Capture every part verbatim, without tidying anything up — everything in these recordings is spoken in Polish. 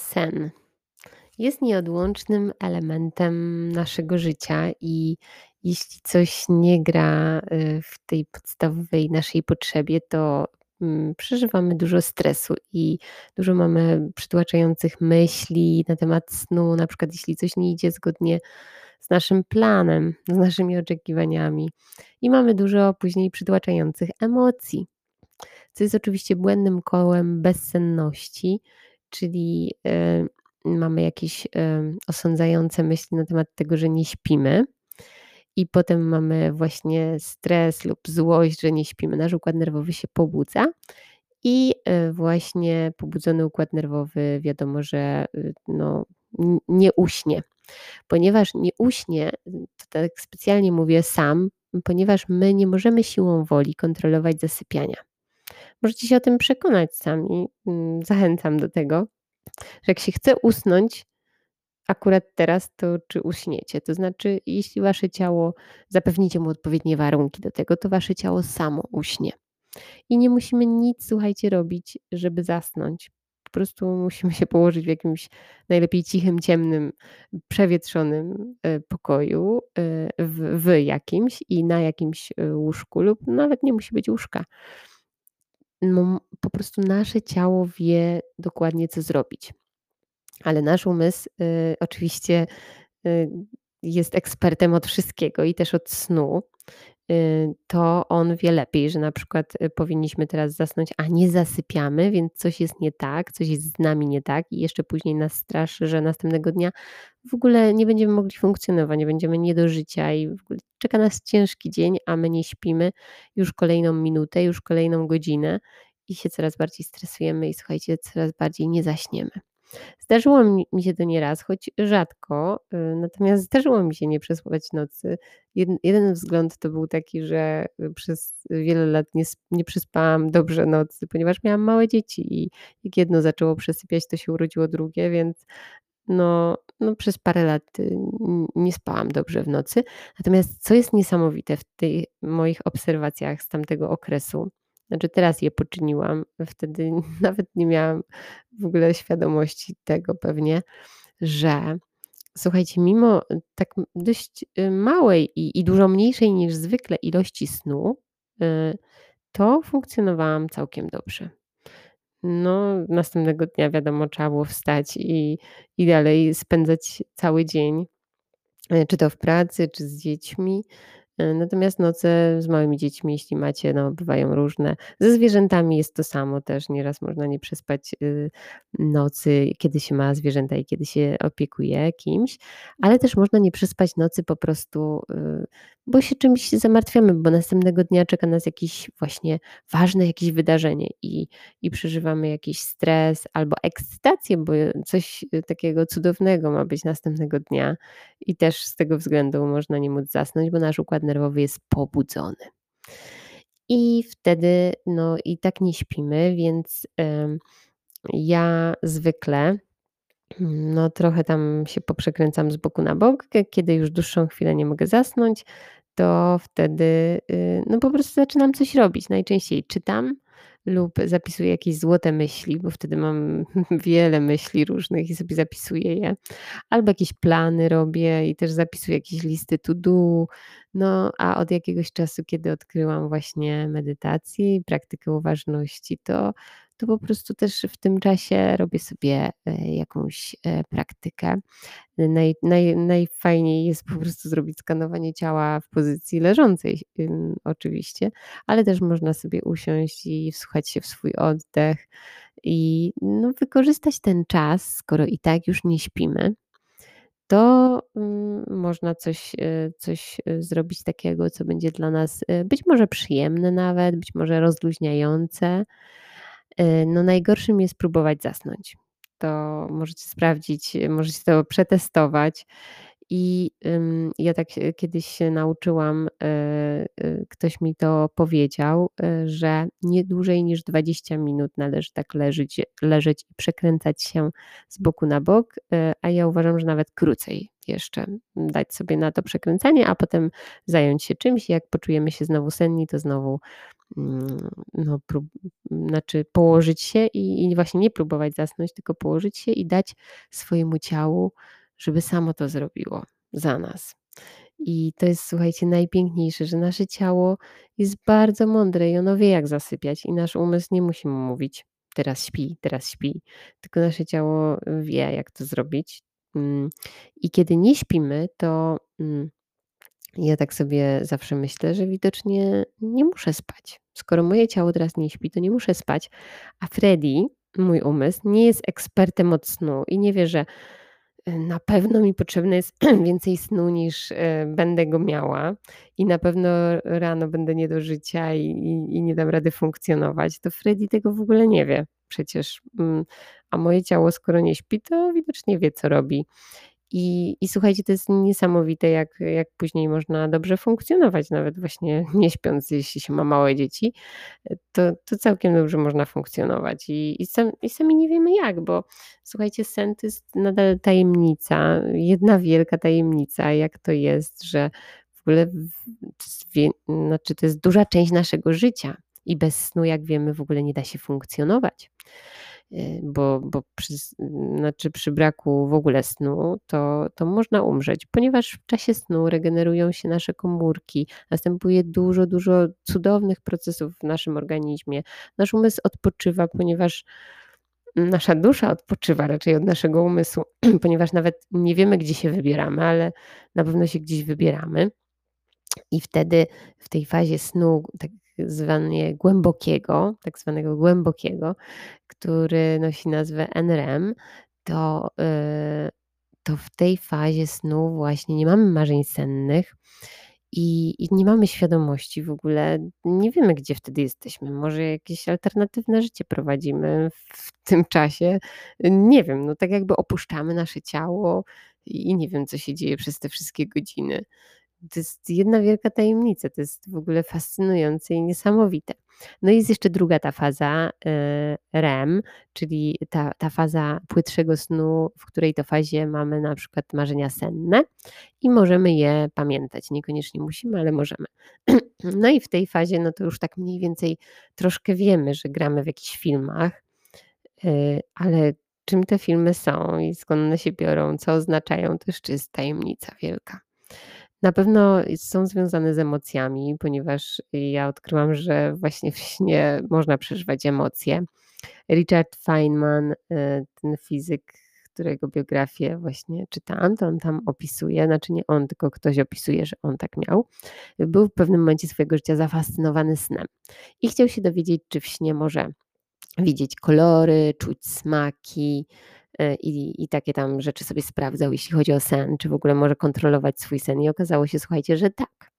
Sen jest nieodłącznym elementem naszego życia i jeśli coś nie gra w tej podstawowej naszej potrzebie, to przeżywamy dużo stresu i dużo mamy przytłaczających myśli na temat snu, na przykład jeśli coś nie idzie zgodnie z naszym planem, z naszymi oczekiwaniami i mamy dużo później przytłaczających emocji, co jest oczywiście błędnym kołem bezsenności, czyli y, mamy jakieś y, osądzające myśli na temat tego, że nie śpimy i potem mamy właśnie stres lub złość, że nie śpimy. Nasz układ nerwowy się pobudza i y, właśnie pobudzony układ nerwowy wiadomo, że y, no, nie uśnie. Ponieważ nie uśnie, to tak specjalnie mówię sam, ponieważ my nie możemy siłą woli kontrolować zasypiania. Możecie się o tym przekonać sami, zachęcam do tego, że jak się chce usnąć akurat teraz, to czy uśniecie? To znaczy, jeśli wasze ciało, zapewnicie mu odpowiednie warunki do tego, to wasze ciało samo uśnie. I nie musimy nic, słuchajcie, robić, żeby zasnąć. Po prostu musimy się położyć w jakimś najlepiej cichym, ciemnym, przewietrzonym pokoju, w, w jakimś i na jakimś łóżku lub nawet nie musi być łóżka. No, po prostu nasze ciało wie dokładnie, co zrobić. Ale nasz umysł y, oczywiście y, jest ekspertem od wszystkiego i też od snu. Y, to on wie lepiej, że na przykład powinniśmy teraz zasnąć, a nie zasypiamy, więc coś jest nie tak, coś jest z nami nie tak i jeszcze później nas straszy, że następnego dnia w ogóle nie będziemy mogli funkcjonować, nie będziemy nie do życia i w ogóle czeka nas ciężki dzień, a my nie śpimy już kolejną minutę, już kolejną godzinę i się coraz bardziej stresujemy i słuchajcie, coraz bardziej nie zaśniemy. Zdarzyło mi się to nieraz, choć rzadko, natomiast zdarzyło mi się nie przespać nocy. Jeden, jeden wzgląd to był taki, że przez wiele lat nie, nie przespałam dobrze nocy, ponieważ miałam małe dzieci i jak jedno zaczęło przesypiać, to się urodziło drugie, więc no, no przez parę lat nie spałam dobrze w nocy. Natomiast co jest niesamowite w tych moich obserwacjach z tamtego okresu, znaczy teraz je poczyniłam, wtedy nawet nie miałam w ogóle świadomości tego pewnie, że słuchajcie, mimo tak dość małej i, i dużo mniejszej niż zwykle ilości snu, to funkcjonowałam całkiem dobrze. No następnego dnia wiadomo trzeba było wstać i, i dalej spędzać cały dzień, czy to w pracy, czy z dziećmi. Natomiast noce z małymi dziećmi, jeśli macie, no bywają różne. Ze zwierzętami jest to samo też. Nieraz można nie przespać nocy, kiedy się ma zwierzęta i kiedy się opiekuje kimś. Ale też można nie przespać nocy po prostu, bo się czymś zamartwiamy, bo następnego dnia czeka nas jakieś właśnie ważne jakieś wydarzenie i, i przeżywamy jakiś stres albo ekscytację, bo coś takiego cudownego ma być następnego dnia i też z tego względu można nie móc zasnąć, bo nasz układ nerwowy jest pobudzony. I wtedy no i tak nie śpimy, więc y, ja zwykle no trochę tam się poprzekręcam z boku na bok, kiedy już dłuższą chwilę nie mogę zasnąć, to wtedy y, no po prostu zaczynam coś robić. Najczęściej czytam lub zapisuję jakieś złote myśli, bo wtedy mam wiele myśli różnych i sobie zapisuję je. Albo jakieś plany robię i też zapisuję jakieś listy to do. No a od jakiegoś czasu, kiedy odkryłam właśnie medytację i praktykę uważności, to, to po prostu też w tym czasie robię sobie jakąś praktykę. Naj, naj, najfajniej jest po prostu zrobić skanowanie ciała w pozycji leżącej oczywiście, ale też można sobie usiąść i wsłuchać się w swój oddech i no, wykorzystać ten czas, skoro i tak już nie śpimy, to można coś, coś zrobić takiego, co będzie dla nas być może przyjemne nawet, być może rozluźniające. No najgorszym jest próbować zasnąć. To możecie sprawdzić, możecie to przetestować. I ym, ja tak kiedyś się nauczyłam, yy, yy, ktoś mi to powiedział, yy, że nie dłużej niż dwadzieścia minut należy tak leżeć, leżeć i przekręcać się z boku na bok, yy, a ja uważam, że nawet krócej jeszcze dać sobie na to przekręcanie, a potem zająć się czymś. Jak poczujemy się znowu senni, to znowu no, prób, znaczy położyć się i, i właśnie nie próbować zasnąć, tylko położyć się i dać swojemu ciału, żeby samo to zrobiło za nas. I to jest, słuchajcie, najpiękniejsze, że nasze ciało jest bardzo mądre i ono wie, jak zasypiać, i nasz umysł nie musi mu mówić teraz śpi, teraz śpi, tylko nasze ciało wie, jak to zrobić. I kiedy nie śpimy, to ja tak sobie zawsze myślę, że widocznie nie muszę spać. Skoro moje ciało teraz nie śpi, to nie muszę spać, a Freddy, mój umysł, nie jest ekspertem od snu i nie wie, że na pewno mi potrzebne jest więcej snu, niż będę go miała, i na pewno rano będę nie do życia i, i, i nie dam rady funkcjonować, to Freddy tego w ogóle nie wie przecież. A moje ciało, skoro nie śpi, to widocznie wie, co robi. I, i słuchajcie, to jest niesamowite, jak, jak później można dobrze funkcjonować, nawet właśnie nie śpiąc, jeśli się ma małe dzieci, to, to całkiem dobrze można funkcjonować. I, i, sam, i sami nie wiemy jak, bo słuchajcie, sen to jest nadal tajemnica, jedna wielka tajemnica, jak to jest, że w ogóle to jest, wie, znaczy to jest duża część naszego życia i bez snu, jak wiemy, w ogóle nie da się funkcjonować. Bo, bo przy, znaczy przy braku w ogóle snu to, to można umrzeć, ponieważ w czasie snu regenerują się nasze komórki, następuje dużo, dużo cudownych procesów w naszym organizmie. Nasz umysł odpoczywa, ponieważ nasza dusza odpoczywa raczej od naszego umysłu, ponieważ nawet nie wiemy, gdzie się wybieramy, ale na pewno się gdzieś wybieramy. I wtedy w tej fazie snu tak zwanego głębokiego, tak zwanego głębokiego, który nosi nazwę N R E M, to, to w tej fazie snu właśnie nie mamy marzeń sennych i, i nie mamy świadomości w ogóle, nie wiemy, gdzie wtedy jesteśmy, może jakieś alternatywne życie prowadzimy w tym czasie, nie wiem, no tak jakby opuszczamy nasze ciało i nie wiem, co się dzieje przez te wszystkie godziny. To jest jedna wielka tajemnica, to jest w ogóle fascynujące i niesamowite. No i jest jeszcze druga ta faza R E M, czyli ta, ta faza płytszego snu, w której to fazie mamy na przykład marzenia senne i możemy je pamiętać, niekoniecznie musimy, ale możemy. No i w tej fazie no to już tak mniej więcej troszkę wiemy, że gramy w jakichś filmach, ale czym te filmy są i skąd one się biorą, co oznaczają, to jeszcze jest tajemnica wielka. Na pewno są związane z emocjami, ponieważ ja odkryłam, że właśnie w śnie można przeżywać emocje. Richard Feynman, ten fizyk, którego biografię właśnie czytałam, to on tam opisuje, znaczy nie on, tylko ktoś opisuje, że on tak miał, był w pewnym momencie swojego życia zafascynowany snem i chciał się dowiedzieć, czy w śnie może widzieć kolory, czuć smaki, I, i takie tam rzeczy sobie sprawdzał, jeśli chodzi o sen, czy w ogóle może kontrolować swój sen, i okazało się, słuchajcie, że tak,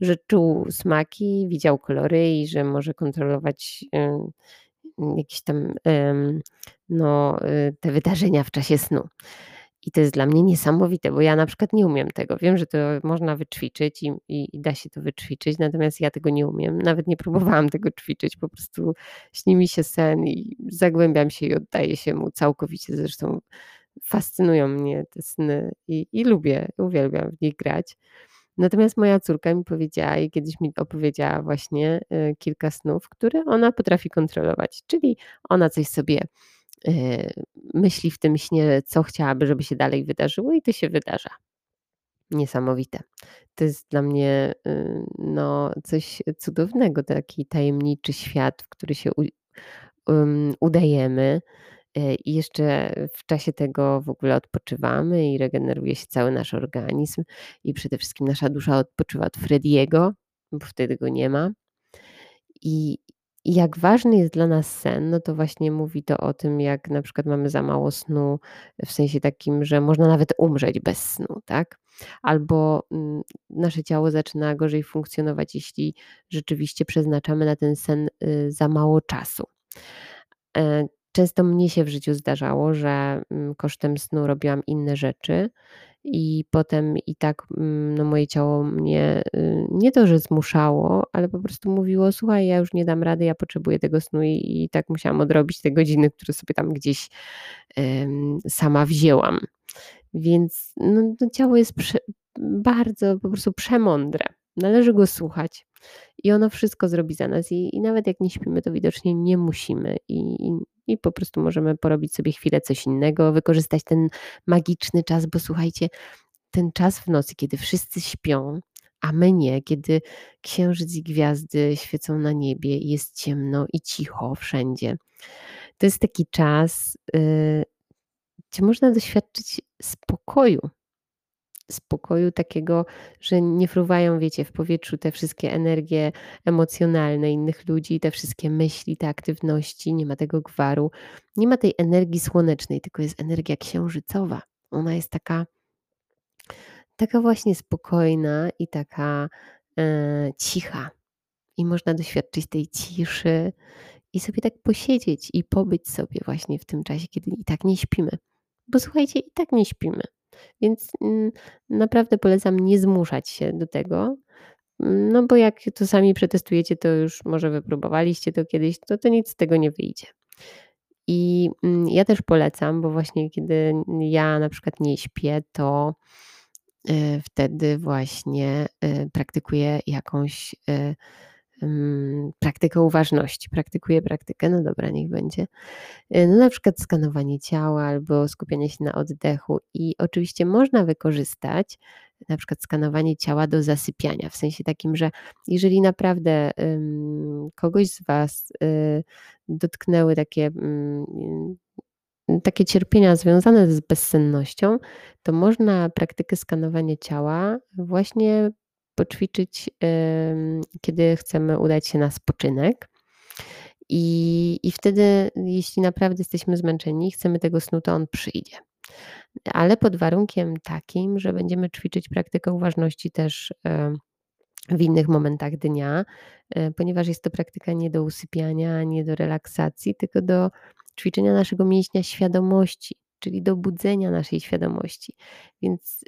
że czuł smaki, widział kolory i że może kontrolować y, jakieś tam y, no, y, te wydarzenia w czasie snu. I to jest dla mnie niesamowite, bo ja na przykład nie umiem tego. Wiem, że to można wyćwiczyć i, i, i da się to wyćwiczyć, natomiast ja tego nie umiem. Nawet nie próbowałam tego ćwiczyć, po prostu śni mi się sen i zagłębiam się i oddaję się mu całkowicie. Zresztą fascynują mnie te sny i, i lubię, uwielbiam w nich grać. Natomiast moja córka mi powiedziała i kiedyś mi opowiedziała właśnie y, kilka snów, które ona potrafi kontrolować, czyli ona coś sobie myśli w tym śnie, co chciałaby, żeby się dalej wydarzyło, i to się wydarza. Niesamowite. To jest dla mnie no, coś cudownego, taki tajemniczy świat, w który się u, um, udajemy i jeszcze w czasie tego w ogóle odpoczywamy i regeneruje się cały nasz organizm i przede wszystkim nasza dusza odpoczywa od Freddy'ego, bo wtedy go nie ma. I I jak ważny jest dla nas sen, no to właśnie mówi to o tym, jak na przykład mamy za mało snu, w sensie takim, że można nawet umrzeć bez snu, tak? Albo nasze ciało zaczyna gorzej funkcjonować, jeśli rzeczywiście przeznaczamy na ten sen za mało czasu. Często mnie się w życiu zdarzało, że kosztem snu robiłam inne rzeczy i potem i tak no, moje ciało mnie nie to, że zmuszało, ale po prostu mówiło, słuchaj, ja już nie dam rady, ja potrzebuję tego snu, i, i tak musiałam odrobić te godziny, które sobie tam gdzieś ym, sama wzięłam. Więc no, to ciało jest prze, bardzo po prostu przemądre. Należy go słuchać. I ono wszystko zrobi za nas. I, i nawet jak nie śpimy, to widocznie nie musimy. I, i, I po prostu możemy porobić sobie chwilę coś innego, wykorzystać ten magiczny czas, bo słuchajcie, ten czas w nocy, kiedy wszyscy śpią, a my nie, kiedy księżyc i gwiazdy świecą na niebie, jest ciemno i cicho wszędzie. To jest taki czas, yy, gdzie można doświadczyć spokoju. Spokoju takiego, że nie fruwają, wiecie, w powietrzu te wszystkie energie emocjonalne innych ludzi, te wszystkie myśli, te aktywności, nie ma tego gwaru, nie ma tej energii słonecznej, tylko jest energia księżycowa. Ona jest taka, taka właśnie spokojna i taka e, cicha. I można doświadczyć tej ciszy i sobie tak posiedzieć i pobyć sobie właśnie w tym czasie, kiedy i tak nie śpimy. Bo słuchajcie, i tak nie śpimy. Więc naprawdę polecam nie zmuszać się do tego, no bo jak to sami przetestujecie, to już może wypróbowaliście to kiedyś, to, to nic z tego nie wyjdzie. I ja też polecam, bo właśnie kiedy ja na przykład nie śpię, to wtedy właśnie praktykuję jakąś praktykę uważności, praktykuję praktykę, no dobra, niech będzie, no na przykład skanowanie ciała albo skupianie się na oddechu. I oczywiście można wykorzystać na przykład skanowanie ciała do zasypiania, w sensie takim, że jeżeli naprawdę um, kogoś z Was um, dotknęły takie um, takie cierpienia związane z bezsennością, to można praktykę skanowania ciała właśnie poćwiczyć, kiedy chcemy udać się na spoczynek. I, i wtedy, jeśli naprawdę jesteśmy zmęczeni i chcemy tego snu, to on przyjdzie. Ale pod warunkiem takim, że będziemy ćwiczyć praktykę uważności też w innych momentach dnia, ponieważ jest to praktyka nie do usypiania, nie do relaksacji, tylko do ćwiczenia naszego mięśnia świadomości, czyli do budzenia naszej świadomości. Więc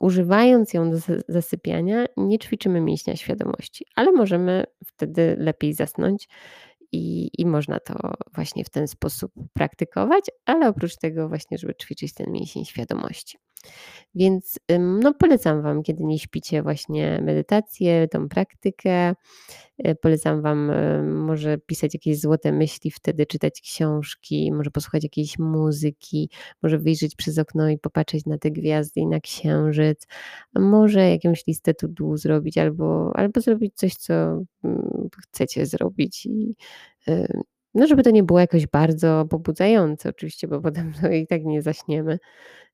używając ją do zasypiania, nie ćwiczymy mięśnia świadomości, ale możemy wtedy lepiej zasnąć i, i można to właśnie w ten sposób praktykować, ale oprócz tego właśnie, żeby ćwiczyć ten mięsień świadomości. Więc no, polecam Wam, kiedy nie śpicie, właśnie medytację, tą praktykę. Polecam Wam może pisać jakieś złote myśli, wtedy czytać książki, może posłuchać jakiejś muzyki, może wyjrzeć przez okno i popatrzeć na te gwiazdy i na księżyc, może jakąś listę to do zrobić albo, albo zrobić coś, co chcecie zrobić i no, żeby to nie było jakoś bardzo pobudzające oczywiście, bo potem no, i tak nie zaśniemy,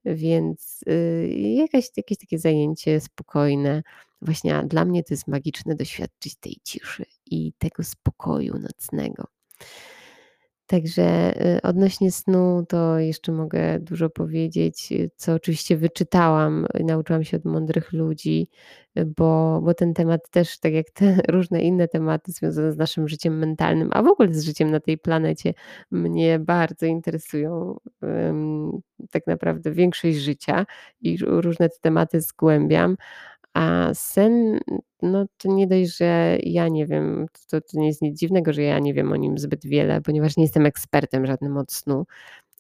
więc y, jakaś, jakieś takie zajęcie spokojne. Właśnie dla mnie to jest magiczne doświadczyć tej ciszy i tego spokoju nocnego. Także y, odnośnie snu to jeszcze mogę dużo powiedzieć, co oczywiście wyczytałam, nauczyłam się od mądrych ludzi, bo, bo ten temat też, tak jak te różne inne tematy związane z naszym życiem mentalnym, a w ogóle z życiem na tej planecie, mnie bardzo interesują y, tak naprawdę większość życia i różne te tematy zgłębiam. A sen, no to nie dość, że ja nie wiem, to, to nie jest nic dziwnego, że ja nie wiem o nim zbyt wiele, ponieważ nie jestem ekspertem żadnym od snu,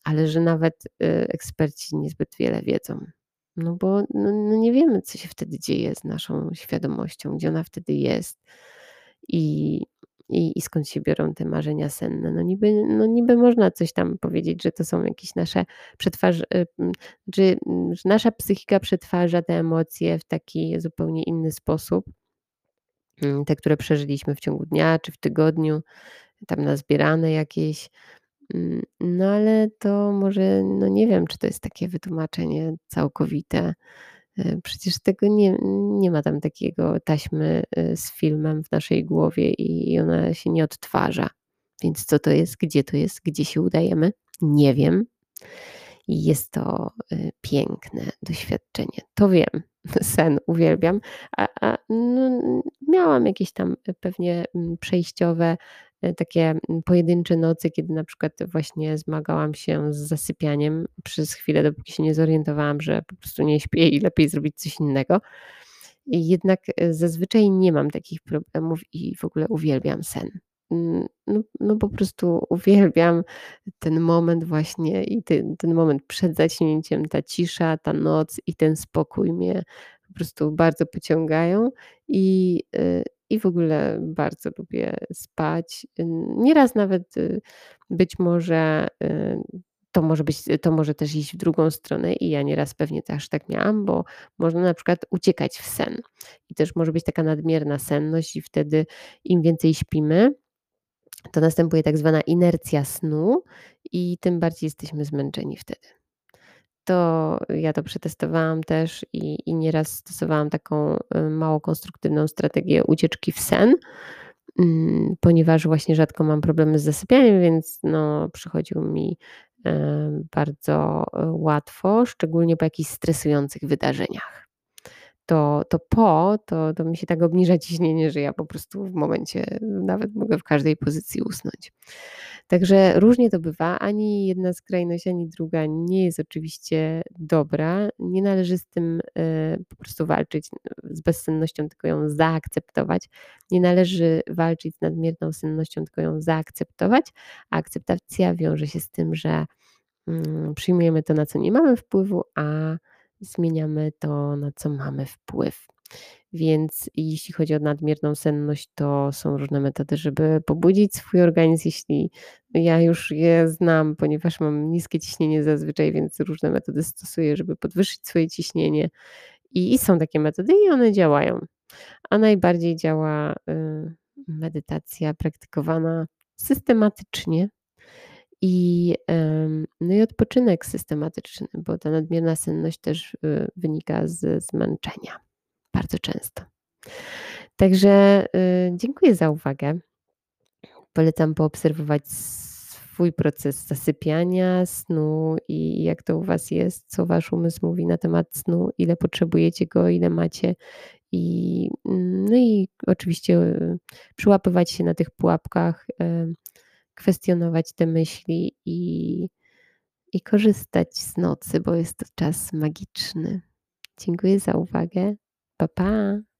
ale że nawet y, eksperci niezbyt wiele wiedzą. No bo no, no nie wiemy, co się wtedy dzieje z naszą świadomością, gdzie ona wtedy jest i, i, i skąd się biorą te marzenia senne. No niby, no niby można coś tam powiedzieć, że to są jakieś nasze przetwarz... Czy, że nasza psychika przetwarza te emocje w taki zupełnie inny sposób. Te, które przeżyliśmy w ciągu dnia, czy w tygodniu, tam nazbierane jakieś. No ale to może, no nie wiem, czy to jest takie wytłumaczenie całkowite. Przecież tego nie, nie ma tam takiego taśmy z filmem w naszej głowie i ona się nie odtwarza. Więc co to jest? Gdzie to jest? Gdzie się udajemy? Nie wiem. I jest to piękne doświadczenie. To wiem. Sen uwielbiam. A, a no, miałam jakieś tam pewnie przejściowe takie pojedyncze noce, kiedy na przykład właśnie zmagałam się z zasypianiem przez chwilę, dopóki się nie zorientowałam, że po prostu nie śpię i lepiej zrobić coś innego. Jednak zazwyczaj nie mam takich problemów i w ogóle uwielbiam sen. No, no po prostu uwielbiam ten moment właśnie i ten, ten moment przed zaśnięciem, ta cisza, ta noc i ten spokój mnie po prostu bardzo pociągają i, i w ogóle bardzo lubię spać. Nieraz nawet być może to może być, to może też iść w drugą stronę i ja nieraz pewnie też tak miałam, bo można na przykład uciekać w sen i też może być taka nadmierna senność i wtedy im więcej śpimy, to następuje tak zwana inercja snu i tym bardziej jesteśmy zmęczeni wtedy. To ja to przetestowałam też i, i nieraz stosowałam taką mało konstruktywną strategię ucieczki w sen, ponieważ właśnie rzadko mam problemy z zasypianiem, więc no, przychodził mi bardzo łatwo, szczególnie po jakichś stresujących wydarzeniach. To, to po, to, to mi się tak obniża ciśnienie, że ja po prostu w momencie nawet mogę w każdej pozycji usnąć. Także różnie to bywa, ani jedna skrajność, ani druga nie jest oczywiście dobra. Nie należy z tym y, po prostu walczyć z bezsennością, tylko ją zaakceptować. Nie należy walczyć z nadmierną sennością, tylko ją zaakceptować. A akceptacja wiąże się z tym, że y, przyjmujemy to, na co nie mamy wpływu, a zmieniamy to, na co mamy wpływ. Więc jeśli chodzi o nadmierną senność, to są różne metody, żeby pobudzić swój organizm. Jeśli ja już je znam, ponieważ mam niskie ciśnienie zazwyczaj, więc różne metody stosuję, żeby podwyższyć swoje ciśnienie. I, i są takie metody i one działają. A najbardziej działa y, medytacja praktykowana systematycznie. I, no i odpoczynek systematyczny, bo ta nadmierna senność też wynika z zmęczenia bardzo często. Także dziękuję za uwagę. Polecam poobserwować swój proces zasypiania, snu i jak to u Was jest, co Wasz umysł mówi na temat snu, ile potrzebujecie go, ile macie. I, no i oczywiście przyłapywać się na tych pułapkach, kwestionować te myśli i, i korzystać z nocy, bo jest to czas magiczny. Dziękuję za uwagę. Pa, pa!